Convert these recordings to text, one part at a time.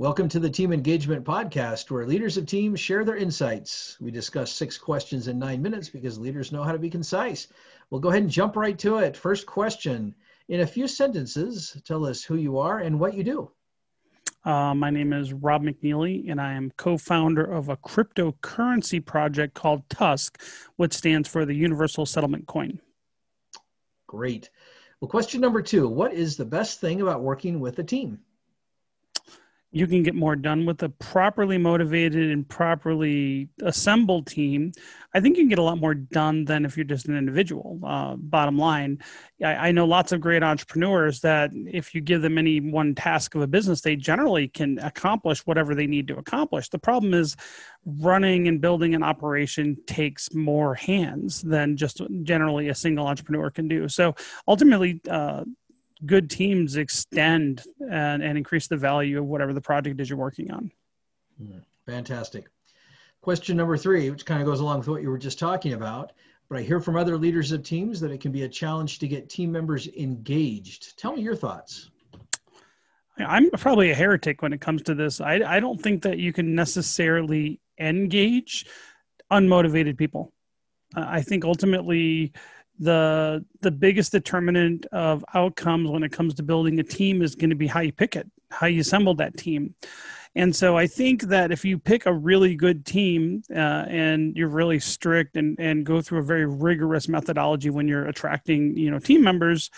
Welcome to the Team Engagement Podcast, where leaders of teams share their insights. We discuss 6 questions in 9 minutes because leaders know how to be concise. We'll go ahead and jump right to it. First question, in a few sentences, tell us who you are and what you do. My name is Rob McNeely, and I am co-founder of a cryptocurrency project called Tusk, which stands for the Universal Settlement Coin. Great. Well, question number 2, what is the best thing about working with a team? You can get more done with a properly motivated and properly assembled team. I think you can get a lot more done than if you're just an individual. Bottom line, I know lots of great entrepreneurs that if you give them any one task of a business, they generally can accomplish whatever they need to accomplish. The problem is running and building an operation takes more hands than just generally a single entrepreneur can do. So ultimately, good teams extend and increase the value of whatever the project is you're working on. Fantastic. Question number 3, which kind of goes along with what you were just talking about, but I hear from other leaders of teams that it can be a challenge to get team members engaged. Tell me your thoughts. I'm probably a heretic when it comes to this. I don't think that you can necessarily engage unmotivated people. I think ultimately the biggest determinant of outcomes when it comes to building a team is going to be how you pick it, how you assemble that team. And so I think that if you pick a really good team and you're really strict and go through a very rigorous methodology when you're attracting, team members,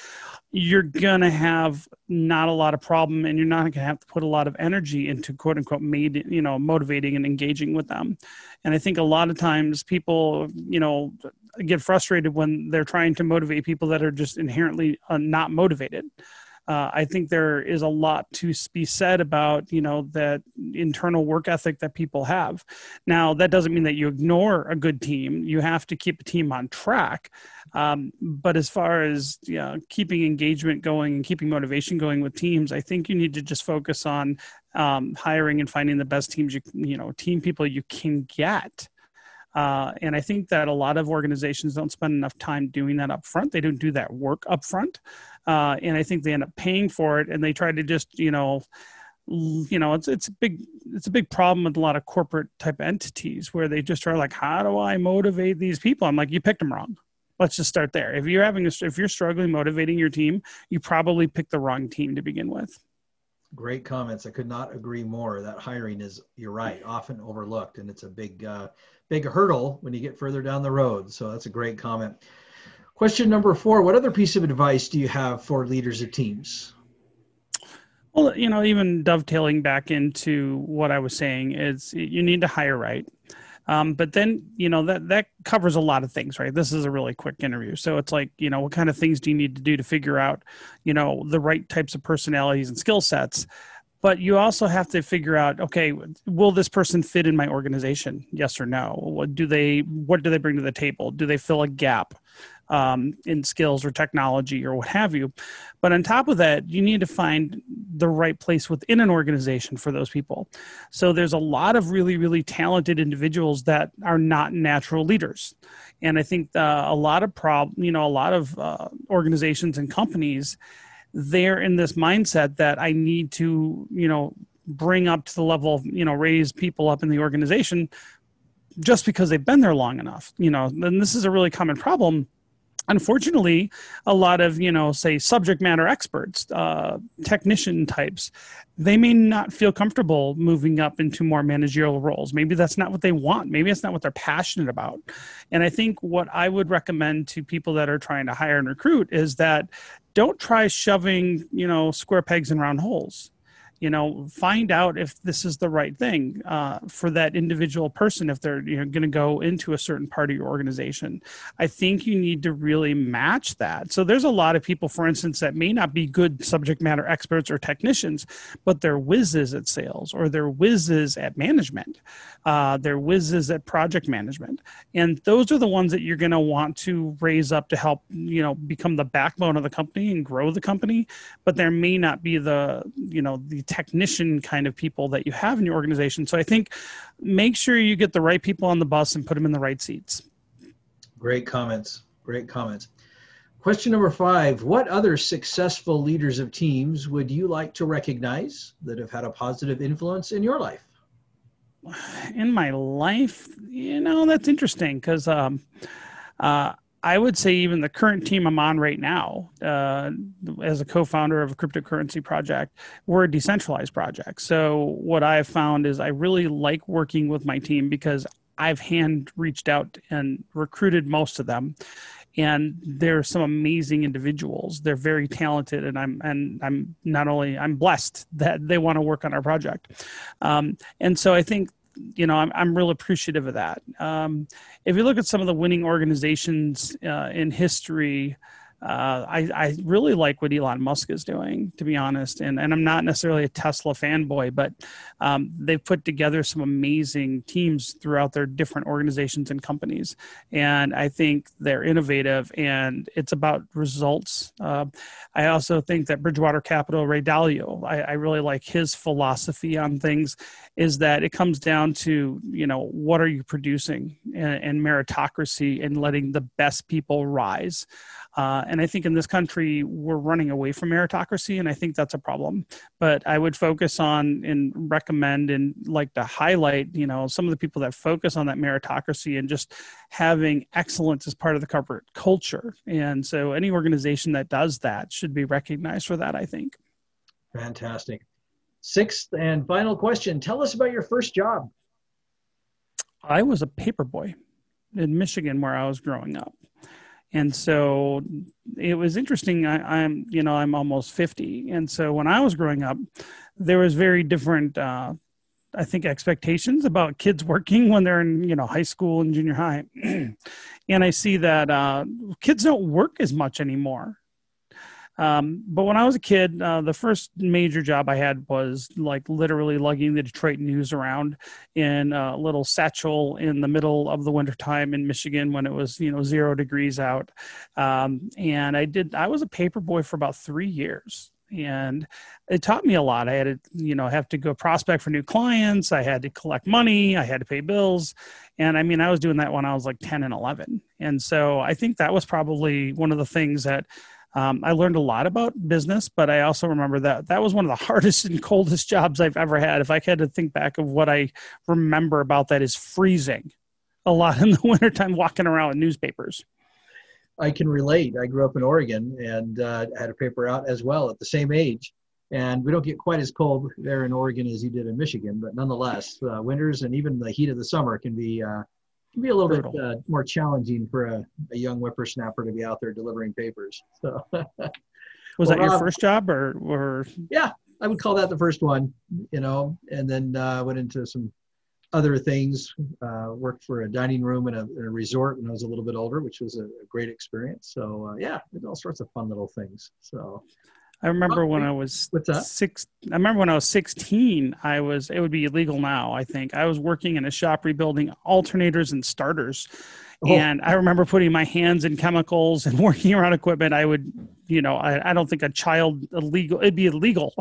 you're going to have not a lot of problem and you're not going to have to put a lot of energy into quote unquote motivating and engaging with them. And I think a lot of times people, get frustrated when they're trying to motivate people that are just inherently not motivated. I think there is a lot to be said about, that internal work ethic that people have. Now, that doesn't mean that you ignore a good team. You have to keep a team on track. But as far as keeping engagement going and keeping motivation going with teams, I think you need to just focus on hiring and finding the best teams, team people you can get. And I think that a lot of organizations don't spend enough time doing that up front. They don't do that work up front. And I think they end up paying for it. And they try to just, it's a big problem with a lot of corporate type entities where they just are like, how do I motivate these people? I'm like, you picked them wrong. Let's just start there. If you're struggling motivating your team, you probably picked the wrong team to begin with. Great comments. I could not agree more. That hiring is, you're right, often overlooked, and it's a big hurdle when you get further down the road. So that's a great comment. Question number 4, what other piece of advice do you have for leaders of teams? Well, even dovetailing back into what I was saying is you need to hire right. But then, that covers a lot of things, right? This is a really quick interview. So it's like, what kind of things do you need to do to figure out, the right types of personalities and skill sets? But you also have to figure out, okay, will this person fit in my organization? Yes or no? What do they bring to the table? Do they fill a gap in skills or technology or what have you? But on top of that, you need to find the right place within an organization for those people. So there's a lot of really, really talented individuals that are not natural leaders. And I think a lot of organizations and companies, they're in this mindset that I need to, bring up to the level of, raise people up in the organization just because they've been there long enough, and this is a really common problem. Unfortunately, a lot of, say subject matter experts, technician types, they may not feel comfortable moving up into more managerial roles. Maybe that's not what they want. Maybe it's not what they're passionate about. And I think what I would recommend to people that are trying to hire and recruit is that don't try shoving, square pegs in round holes. Find out if this is the right thing for that individual person, if they're going to go into a certain part of your organization. I think you need to really match that. So there's a lot of people, for instance, that may not be good subject matter experts or technicians, but they're whizzes at sales or they're whizzes at management. They're whizzes at project management. And those are the ones that you're going to want to raise up to help, become the backbone of the company and grow the company. But there may not be the technician kind of people that you have in your organization. So I think make sure you get the right people on the bus and put them in the right seats. Great comments. Question number 5, what other successful leaders of teams would you like to recognize that have had a positive influence in your life? In my life, you know, that's interesting because I would say even the current team I'm on right now, as a co-founder of a cryptocurrency project, we're a decentralized project. So what I've found is I really like working with my team because I've hand reached out and recruited most of them. And they're some amazing individuals. They're very talented, and I'm blessed that they want to work on our project. And so I think, you know, I'm real appreciative of that. If you look at some of the winning organizations in history, I really like what Elon Musk is doing, to be honest. And I'm not necessarily a Tesla fanboy, but they've put together some amazing teams throughout their different organizations and companies. And I think they're innovative, and it's about results. I also think that Bridgewater Capital, Ray Dalio, I really like his philosophy on things, is that it comes down to, you know, what are you producing, and meritocracy and letting the best people rise. And I think in this country, we're running away from meritocracy, and I think that's a problem. But I would focus on and recommend and like to highlight, you know, some of the people that focus on that meritocracy and just having excellence as part of the corporate culture. And so any organization that does that should be recognized for that, I think. Fantastic. 6th and final question. Tell us about your first job. I was a paper boy in Michigan where I was growing up. And so it was interesting. I'm almost 50. And so when I was growing up, there was very different, I think, expectations about kids working when they're in, you know, high school and junior high. And I see that kids don't work as much anymore. But when I was a kid, the first major job I had was like literally lugging the Detroit News around in a little satchel in the middle of the wintertime in Michigan when it was, you know, 0 degrees out. And I was a paper boy for about 3 years. And it taught me a lot. I had to, you know, have to go prospect for new clients. I had to collect money. I had to pay bills. And I mean, I was doing that when I was like 10 and 11. And so I think that was probably one of the things that I learned a lot about business, but I also remember that that was one of the hardest and coldest jobs I've ever had. If I had to think back of what I remember about that, is freezing a lot in the wintertime, walking around with newspapers. I can relate. I grew up in Oregon and had a paper route as well at the same age. And we don't get quite as cold there in Oregon as you did in Michigan, but nonetheless, winters and even the heat of the summer can be a little brutal. Bit more challenging for a young whippersnapper to be out there delivering papers. So, was that your first job, or? Yeah, I would call that the first one, you know, and then went into some other things, worked for a dining room in a resort when I was a little bit older, which was a great experience. So yeah, all sorts of fun little things. So I remember when I was I remember when I was 16, it would be illegal now, I think. I was working in a shop rebuilding alternators and starters. Oh. And I remember putting my hands in chemicals and working around equipment. I would, you know, I don't think it'd be illegal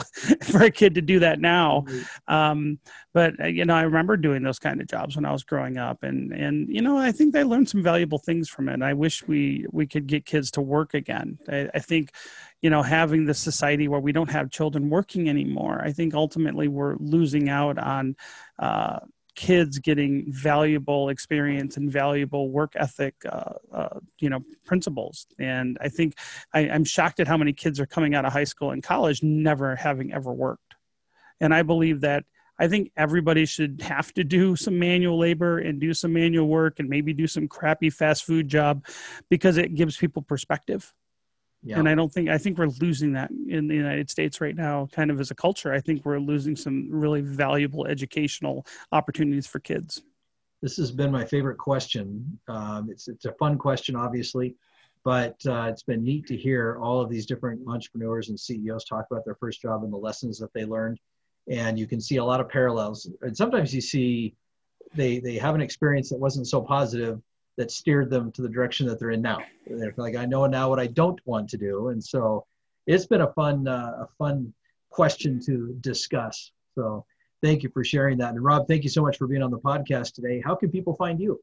for a kid to do that now. But, you know, I remember doing those kind of jobs when I was growing up. And you know, I think I learned some valuable things from it. And I wish we could get kids to work again. I think, you know, having this society where we don't have children working anymore, I think ultimately we're losing out on, kids getting valuable experience and valuable work ethic, you know, principles. And I think I'm shocked at how many kids are coming out of high school and college never having ever worked. And I believe that I think everybody should have to do some manual labor and do some manual work and maybe do some crappy fast food job because it gives people perspective. Yeah. And I think we're losing that in the United States right now, kind of as a culture. I think we're losing some really valuable educational opportunities for kids. This has been my favorite question. It's a fun question, obviously, but it's been neat to hear all of these different entrepreneurs and CEOs talk about their first job and the lessons that they learned. And you can see a lot of parallels. And sometimes you see they have an experience that wasn't so positive that steered them to the direction that they're in now. They're like, I know now what I don't want to do. And so it's been a fun question to discuss. So thank you for sharing that. And Rob, thank you so much for being on the podcast today. How can people find you?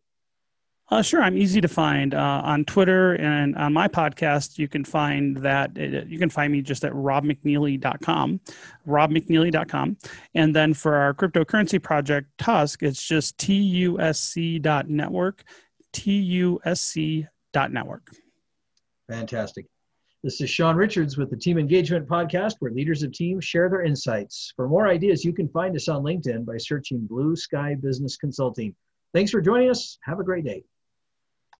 Sure. I'm easy to find on Twitter and on my podcast. You can find that. You can find me just at robmcneely.com, robmcneely.com. And then for our cryptocurrency project, Tusk, it's just TUSC.network, TUSC.network. Fantastic. This is Sean Richards with the Team Engagement Podcast, where leaders of teams share their insights. For more ideas, you can find us on LinkedIn by searching Blue Sky Business Consulting. Thanks for joining us. Have a great day.